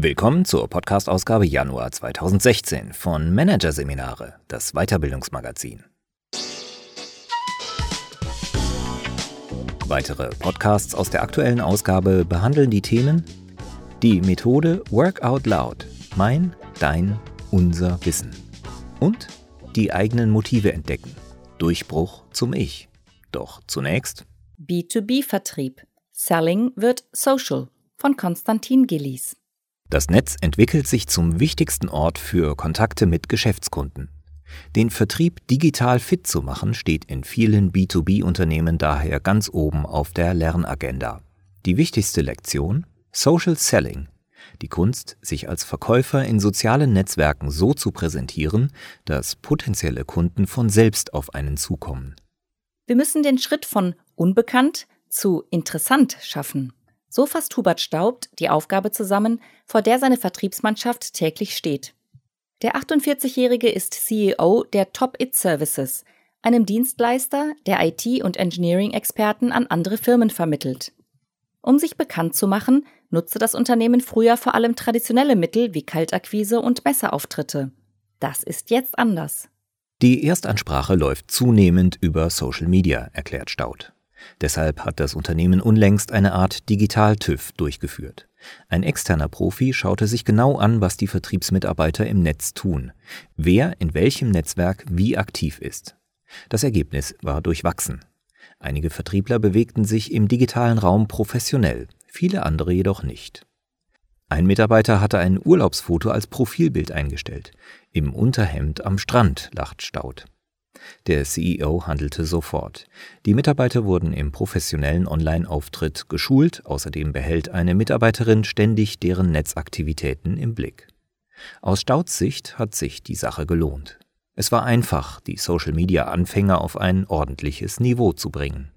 Willkommen zur Podcast-Ausgabe Januar 2016 von Managerseminare, das Weiterbildungsmagazin. Weitere Podcasts aus der aktuellen Ausgabe behandeln die Themen: die Methode Work Out Loud, mein, dein, unser Wissen und die eigenen Motive entdecken, Durchbruch zum Ich. Doch zunächst B2B-Vertrieb, Selling wird Social von Konstantin Gillies. Das Netz entwickelt sich zum wichtigsten Ort für Kontakte mit Geschäftskunden. Den Vertrieb digital fit zu machen, steht in vielen B2B-Unternehmen daher ganz oben auf der Lernagenda. Die wichtigste Lektion: Social Selling. Die Kunst, sich als Verkäufer in sozialen Netzwerken so zu präsentieren, dass potenzielle Kunden von selbst auf einen zukommen. Wir müssen den Schritt von unbekannt zu interessant schaffen. So fasst Hubert Staudt die Aufgabe zusammen, vor der seine Vertriebsmannschaft täglich steht. Der 48-Jährige ist CEO der Top IT Services, einem Dienstleister, der IT- und Engineering-Experten an andere Firmen vermittelt. Um sich bekannt zu machen, nutzte das Unternehmen früher vor allem traditionelle Mittel wie Kaltakquise und Messeauftritte. Das ist jetzt anders. Die Erstansprache läuft zunehmend über Social Media, erklärt Staudt. Deshalb hat das Unternehmen unlängst eine Art Digital-TÜV durchgeführt. Ein externer Profi schaute sich genau an, was die Vertriebsmitarbeiter im Netz tun, wer in welchem Netzwerk wie aktiv ist. Das Ergebnis war durchwachsen. Einige Vertriebler bewegten sich im digitalen Raum professionell, viele andere jedoch nicht. Ein Mitarbeiter hatte ein Urlaubsfoto als Profilbild eingestellt. Im Unterhemd am Strand, lacht Staudt. Der CEO handelte sofort. Die Mitarbeiter wurden im professionellen Online-Auftritt geschult, außerdem behält eine Mitarbeiterin ständig deren Netzaktivitäten im Blick. Aus Staudts Sicht hat sich die Sache gelohnt. Es war einfach, die Social-Media-Anfänger auf ein ordentliches Niveau zu bringen.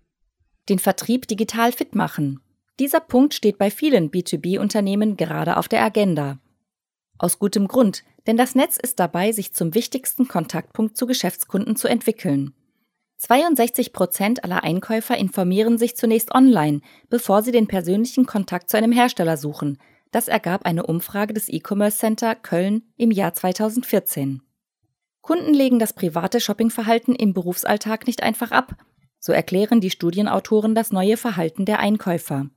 Den Vertrieb digital fit machen. Dieser Punkt steht bei vielen B2B-Unternehmen gerade auf der Agenda. Aus gutem Grund, denn das Netz ist dabei, sich zum wichtigsten Kontaktpunkt zu Geschäftskunden zu entwickeln. 62% aller Einkäufer informieren sich zunächst online, bevor sie den persönlichen Kontakt zu einem Hersteller suchen. Das ergab eine Umfrage des E-Commerce-Center Köln im Jahr 2014. Kunden legen das private Shoppingverhalten im Berufsalltag nicht einfach ab. So erklären die Studienautoren das neue Verhalten der Einkäufer.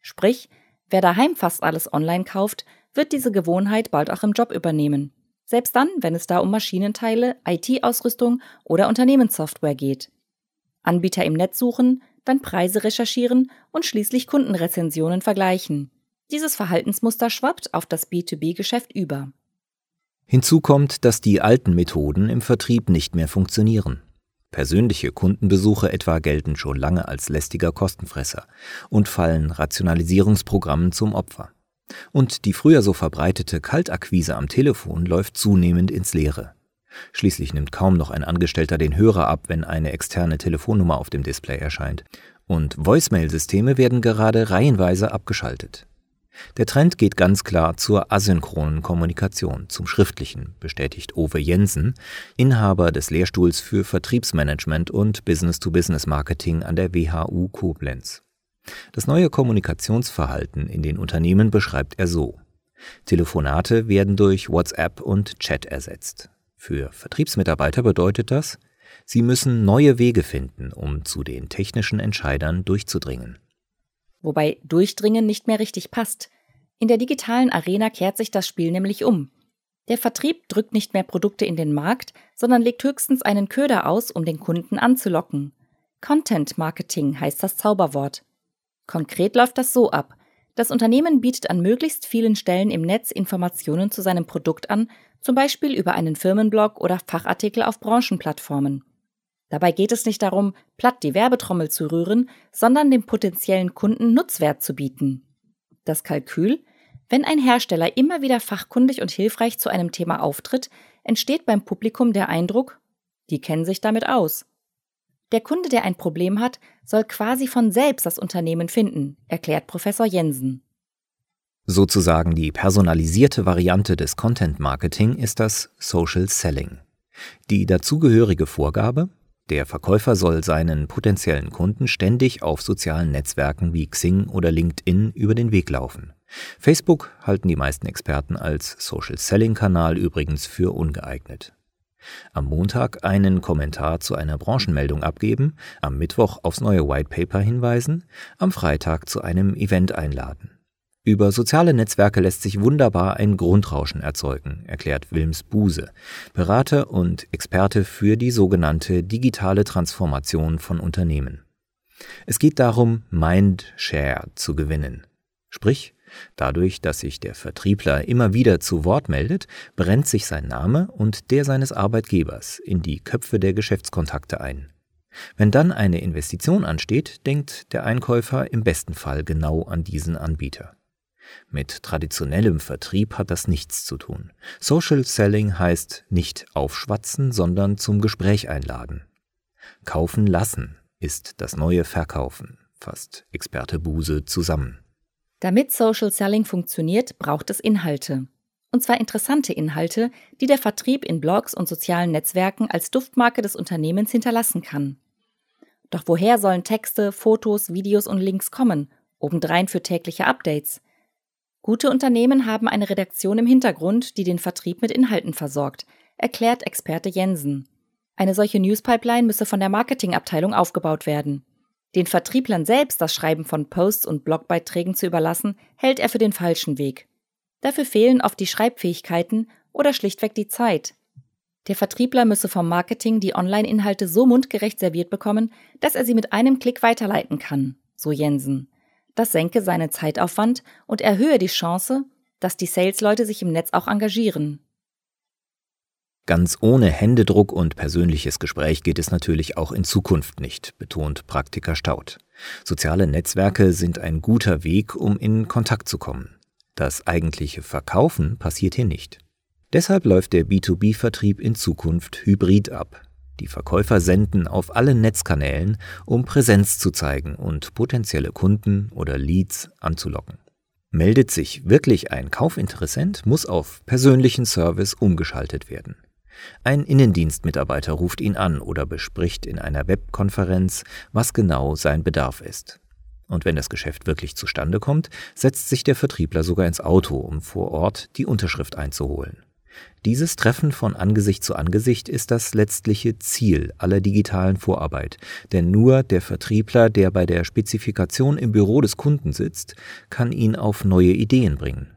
Sprich, wer daheim fast alles online kauft, wird diese Gewohnheit bald auch im Job übernehmen. Selbst dann, wenn es da um Maschinenteile, IT-Ausrüstung oder Unternehmenssoftware geht. Anbieter im Netz suchen, dann Preise recherchieren und schließlich Kundenrezensionen vergleichen. Dieses Verhaltensmuster schwappt auf das B2B-Geschäft über. Hinzu kommt, dass die alten Methoden im Vertrieb nicht mehr funktionieren. Persönliche Kundenbesuche etwa gelten schon lange als lästiger Kostenfresser und fallen Rationalisierungsprogrammen zum Opfer. Und die früher so verbreitete Kaltakquise am Telefon läuft zunehmend ins Leere. Schließlich nimmt kaum noch ein Angestellter den Hörer ab, wenn eine externe Telefonnummer auf dem Display erscheint. Und Voicemail-Systeme werden gerade reihenweise abgeschaltet. Der Trend geht ganz klar zur asynchronen Kommunikation, zum Schriftlichen, bestätigt Ove Jensen, Inhaber des Lehrstuhls für Vertriebsmanagement und Business-to-Business-Marketing an der WHU Koblenz. Das neue Kommunikationsverhalten in den Unternehmen beschreibt er so: Telefonate werden durch WhatsApp und Chat ersetzt. Für Vertriebsmitarbeiter bedeutet das, sie müssen neue Wege finden, um zu den technischen Entscheidern durchzudringen. Wobei durchdringen nicht mehr richtig passt. In der digitalen Arena kehrt sich das Spiel nämlich um. Der Vertrieb drückt nicht mehr Produkte in den Markt, sondern legt höchstens einen Köder aus, um den Kunden anzulocken. Content-Marketing heißt das Zauberwort. Konkret läuft das so ab: Das Unternehmen bietet an möglichst vielen Stellen im Netz Informationen zu seinem Produkt an, zum Beispiel über einen Firmenblog oder Fachartikel auf Branchenplattformen. Dabei geht es nicht darum, platt die Werbetrommel zu rühren, sondern dem potenziellen Kunden Nutzwert zu bieten. Das Kalkül: Wenn ein Hersteller immer wieder fachkundig und hilfreich zu einem Thema auftritt, entsteht beim Publikum der Eindruck, die kennen sich damit aus. Der Kunde, der ein Problem hat, soll quasi von selbst das Unternehmen finden, erklärt Professor Jensen. Sozusagen die personalisierte Variante des Content-Marketing ist das Social Selling. Die dazugehörige Vorgabe: Der Verkäufer soll seinen potenziellen Kunden ständig auf sozialen Netzwerken wie Xing oder LinkedIn über den Weg laufen. Facebook halten die meisten Experten als Social Selling Kanal übrigens für ungeeignet. Am Montag einen Kommentar zu einer Branchenmeldung abgeben, am Mittwoch aufs neue White Paper hinweisen, am Freitag zu einem Event einladen. Über soziale Netzwerke lässt sich wunderbar ein Grundrauschen erzeugen, erklärt Wilms Buse, Berater und Experte für die sogenannte digitale Transformation von Unternehmen. Es geht darum, Mindshare zu gewinnen. Sprich, dadurch, dass sich der Vertriebler immer wieder zu Wort meldet, brennt sich sein Name und der seines Arbeitgebers in die Köpfe der Geschäftskontakte ein. Wenn dann eine Investition ansteht, denkt der Einkäufer im besten Fall genau an diesen Anbieter. Mit traditionellem Vertrieb hat das nichts zu tun. Social Selling heißt nicht aufschwatzen, sondern zum Gespräch einladen. Kaufen lassen ist das neue Verkaufen, fasst Experte Buse zusammen. Damit Social Selling funktioniert, braucht es Inhalte. Und zwar interessante Inhalte, die der Vertrieb in Blogs und sozialen Netzwerken als Duftmarke des Unternehmens hinterlassen kann. Doch woher sollen Texte, Fotos, Videos und Links kommen, obendrein für tägliche Updates? Gute Unternehmen haben eine Redaktion im Hintergrund, die den Vertrieb mit Inhalten versorgt, erklärt Experte Jensen. Eine solche Newspipeline müsse von der Marketingabteilung aufgebaut werden. Den Vertrieblern selbst das Schreiben von Posts und Blogbeiträgen zu überlassen, hält er für den falschen Weg. Dafür fehlen oft die Schreibfähigkeiten oder schlichtweg die Zeit. Der Vertriebler müsse vom Marketing die Online-Inhalte so mundgerecht serviert bekommen, dass er sie mit einem Klick weiterleiten kann, so Jensen. Das senke seinen Zeitaufwand und erhöhe die Chance, dass die Sales-Leute sich im Netz auch engagieren. Ganz ohne Händedruck und persönliches Gespräch geht es natürlich auch in Zukunft nicht, betont Praktiker Staudt. Soziale Netzwerke sind ein guter Weg, um in Kontakt zu kommen. Das eigentliche Verkaufen passiert hier nicht. Deshalb läuft der B2B-Vertrieb in Zukunft hybrid ab. Die Verkäufer senden auf allen Netzkanälen, um Präsenz zu zeigen und potenzielle Kunden oder Leads anzulocken. Meldet sich wirklich ein Kaufinteressent, muss auf persönlichen Service umgeschaltet werden. Ein Innendienstmitarbeiter ruft ihn an oder bespricht in einer Webkonferenz, was genau sein Bedarf ist. Und wenn das Geschäft wirklich zustande kommt, setzt sich der Vertriebler sogar ins Auto, um vor Ort die Unterschrift einzuholen. Dieses Treffen von Angesicht zu Angesicht ist das letztliche Ziel aller digitalen Vorarbeit, denn nur der Vertriebler, der bei der Spezifikation im Büro des Kunden sitzt, kann ihn auf neue Ideen bringen.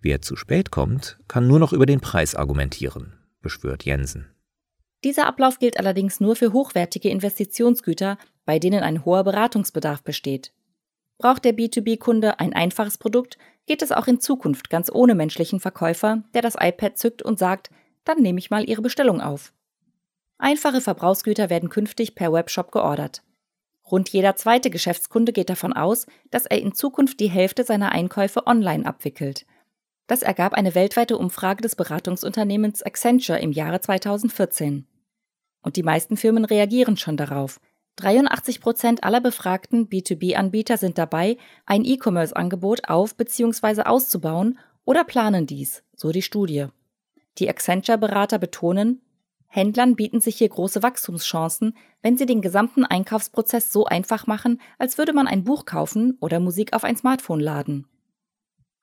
Wer zu spät kommt, kann nur noch über den Preis argumentieren, beschwört Jensen. Dieser Ablauf gilt allerdings nur für hochwertige Investitionsgüter, bei denen ein hoher Beratungsbedarf besteht. Braucht der B2B-Kunde ein einfaches Produkt, geht es auch in Zukunft ganz ohne menschlichen Verkäufer, der das iPad zückt und sagt, dann nehme ich mal Ihre Bestellung auf. Einfache Verbrauchsgüter werden künftig per Webshop geordert. Rund jeder zweite Geschäftskunde geht davon aus, dass er in Zukunft die Hälfte seiner Einkäufe online abwickelt. Das ergab eine weltweite Umfrage des Beratungsunternehmens Accenture im Jahre 2014. Und die meisten Firmen reagieren schon darauf. 83% aller befragten B2B-Anbieter sind dabei, ein E-Commerce-Angebot auf- bzw. auszubauen oder planen dies, so die Studie. Die Accenture-Berater betonen, Händlern bieten sich hier große Wachstumschancen, wenn sie den gesamten Einkaufsprozess so einfach machen, als würde man ein Buch kaufen oder Musik auf ein Smartphone laden.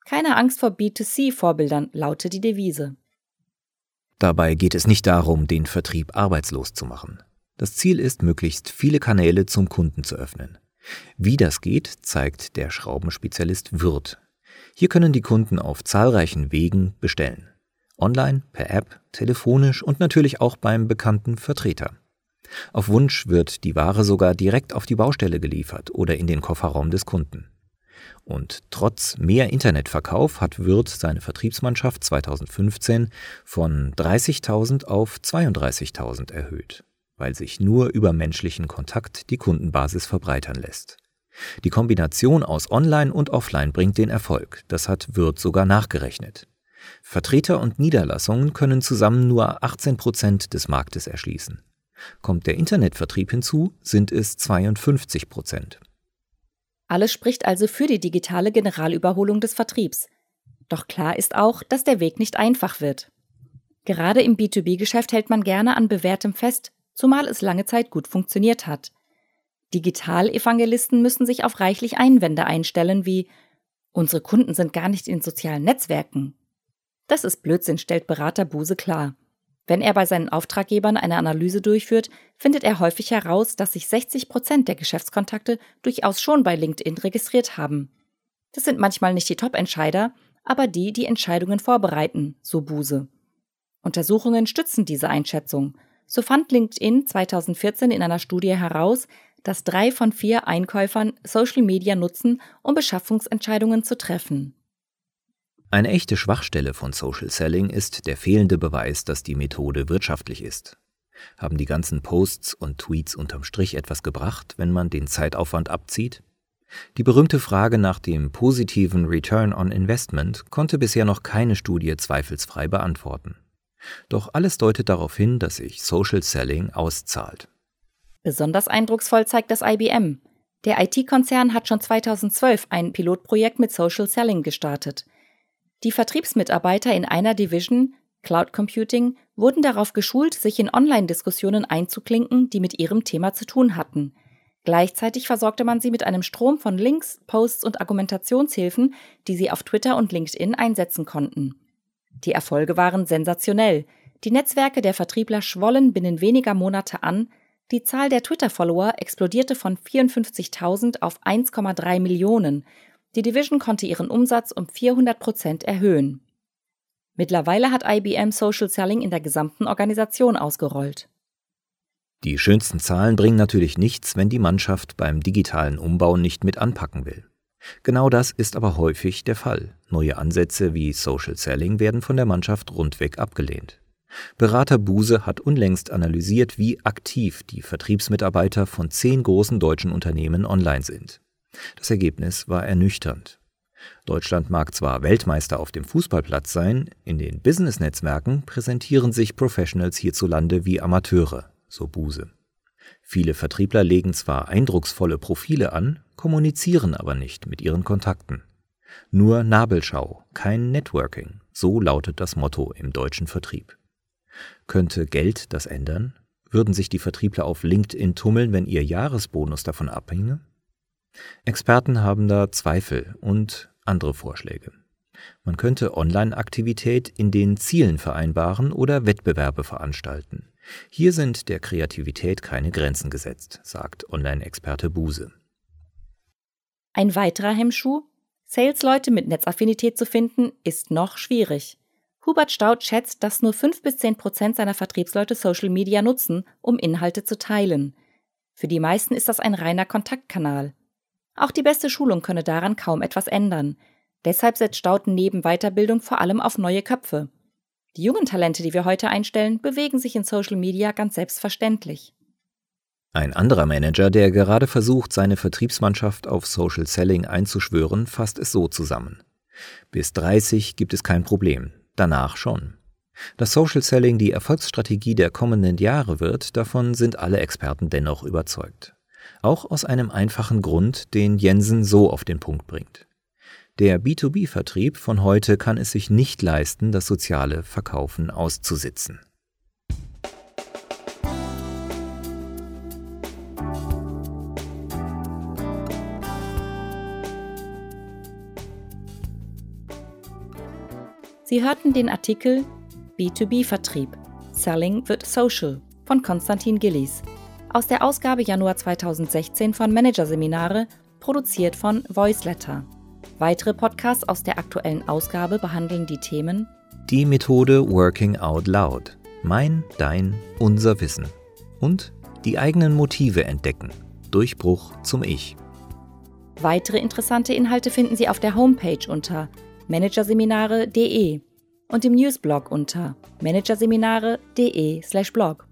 Keine Angst vor B2C-Vorbildern, lautet die Devise. Dabei geht es nicht darum, den Vertrieb arbeitslos zu machen. Das Ziel ist, möglichst viele Kanäle zum Kunden zu öffnen. Wie das geht, zeigt der Schraubenspezialist Würth. Hier können die Kunden auf zahlreichen Wegen bestellen. Online, per App, telefonisch und natürlich auch beim bekannten Vertreter. Auf Wunsch wird die Ware sogar direkt auf die Baustelle geliefert oder in den Kofferraum des Kunden. Und trotz mehr Internetverkauf hat Würth seine Vertriebsmannschaft 2015 von 30.000 auf 32.000 erhöht, weil sich nur über menschlichen Kontakt die Kundenbasis verbreitern lässt. Die Kombination aus Online und Offline bringt den Erfolg, das hat Würth sogar nachgerechnet. Vertreter und Niederlassungen können zusammen nur 18% des Marktes erschließen. Kommt der Internetvertrieb hinzu, sind es 52%. Alles spricht also für die digitale Generalüberholung des Vertriebs. Doch klar ist auch, dass der Weg nicht einfach wird. Gerade im B2B-Geschäft hält man gerne an Bewährtem fest, zumal es lange Zeit gut funktioniert hat. Digital-Evangelisten müssen sich auf reichlich Einwände einstellen wie Unsere Kunden sind gar nicht in sozialen Netzwerken. Das ist Blödsinn, stellt Berater Buse klar. Wenn er bei seinen Auftraggebern eine Analyse durchführt, findet er häufig heraus, dass sich 60% der Geschäftskontakte durchaus schon bei LinkedIn registriert haben. Das sind manchmal nicht die Top-Entscheider, aber die, die Entscheidungen vorbereiten, so Buse. Untersuchungen stützen diese Einschätzung. So fand LinkedIn 2014 in einer Studie heraus, dass 3 von 4 Einkäufern Social Media nutzen, um Beschaffungsentscheidungen zu treffen. Eine echte Schwachstelle von Social Selling ist der fehlende Beweis, dass die Methode wirtschaftlich ist. Haben die ganzen Posts und Tweets unterm Strich etwas gebracht, wenn man den Zeitaufwand abzieht? Die berühmte Frage nach dem positiven Return on Investment konnte bisher noch keine Studie zweifelsfrei beantworten. Doch alles deutet darauf hin, dass sich Social Selling auszahlt. Besonders eindrucksvoll zeigt das IBM. Der IT-Konzern hat schon 2012 ein Pilotprojekt mit Social Selling gestartet. Die Vertriebsmitarbeiter in einer Division, Cloud Computing, wurden darauf geschult, sich in Online-Diskussionen einzuklinken, die mit ihrem Thema zu tun hatten. Gleichzeitig versorgte man sie mit einem Strom von Links, Posts und Argumentationshilfen, die sie auf Twitter und LinkedIn einsetzen konnten. Die Erfolge waren sensationell. Die Netzwerke der Vertriebler schwollen binnen weniger Monate an. Die Zahl der Twitter-Follower explodierte von 54.000 auf 1,3 Millionen. Die Division konnte ihren Umsatz um 400% erhöhen. Mittlerweile hat IBM Social Selling in der gesamten Organisation ausgerollt. Die schönsten Zahlen bringen natürlich nichts, wenn die Mannschaft beim digitalen Umbau nicht mit anpacken will. Genau das ist aber häufig der Fall. Neue Ansätze wie Social Selling werden von der Mannschaft rundweg abgelehnt. Berater Buse hat unlängst analysiert, wie aktiv die Vertriebsmitarbeiter von 10 großen deutschen Unternehmen online sind. Das Ergebnis war ernüchternd. Deutschland mag zwar Weltmeister auf dem Fußballplatz sein, in den Business-Netzwerken präsentieren sich Professionals hierzulande wie Amateure, so Buse. Viele Vertriebler legen zwar eindrucksvolle Profile an, kommunizieren aber nicht mit ihren Kontakten. Nur Nabelschau, kein Networking, so lautet das Motto im deutschen Vertrieb. Könnte Geld das ändern? Würden sich die Vertriebler auf LinkedIn tummeln, wenn ihr Jahresbonus davon abhinge? Experten haben da Zweifel und andere Vorschläge. Man könnte Online-Aktivität in den Zielen vereinbaren oder Wettbewerbe veranstalten. Hier sind der Kreativität keine Grenzen gesetzt, sagt Online-Experte Buse. Ein weiterer Hemmschuh? Sales-Leute mit Netzaffinität zu finden, ist noch schwierig. Hubert Staudt schätzt, dass nur 5-10% seiner Vertriebsleute Social Media nutzen, um Inhalte zu teilen. Für die meisten ist das ein reiner Kontaktkanal. Auch die beste Schulung könne daran kaum etwas ändern. Deshalb setzt Staudt neben Weiterbildung vor allem auf neue Köpfe. Die jungen Talente, die wir heute einstellen, bewegen sich in Social Media ganz selbstverständlich. Ein anderer Manager, der gerade versucht, seine Vertriebsmannschaft auf Social Selling einzuschwören, fasst es so zusammen. Bis 30 gibt es kein Problem, danach schon. Dass Social Selling die Erfolgsstrategie der kommenden Jahre wird, davon sind alle Experten dennoch überzeugt. Auch aus einem einfachen Grund, den Jensen so auf den Punkt bringt. Der B2B-Vertrieb von heute kann es sich nicht leisten, das soziale Verkaufen auszusitzen. Sie hörten den Artikel B2B-Vertrieb – Selling wird Social von Konstantin Gillies aus der Ausgabe Januar 2016 von Managerseminare, produziert von Voiceletter. Weitere Podcasts aus der aktuellen Ausgabe behandeln die Themen Die Methode Working Out Loud – Mein, Dein, Unser Wissen und Die eigenen Motive entdecken – Durchbruch zum Ich. Weitere interessante Inhalte finden Sie auf der Homepage unter managerseminare.de und im Newsblog unter managerseminare.de/blog.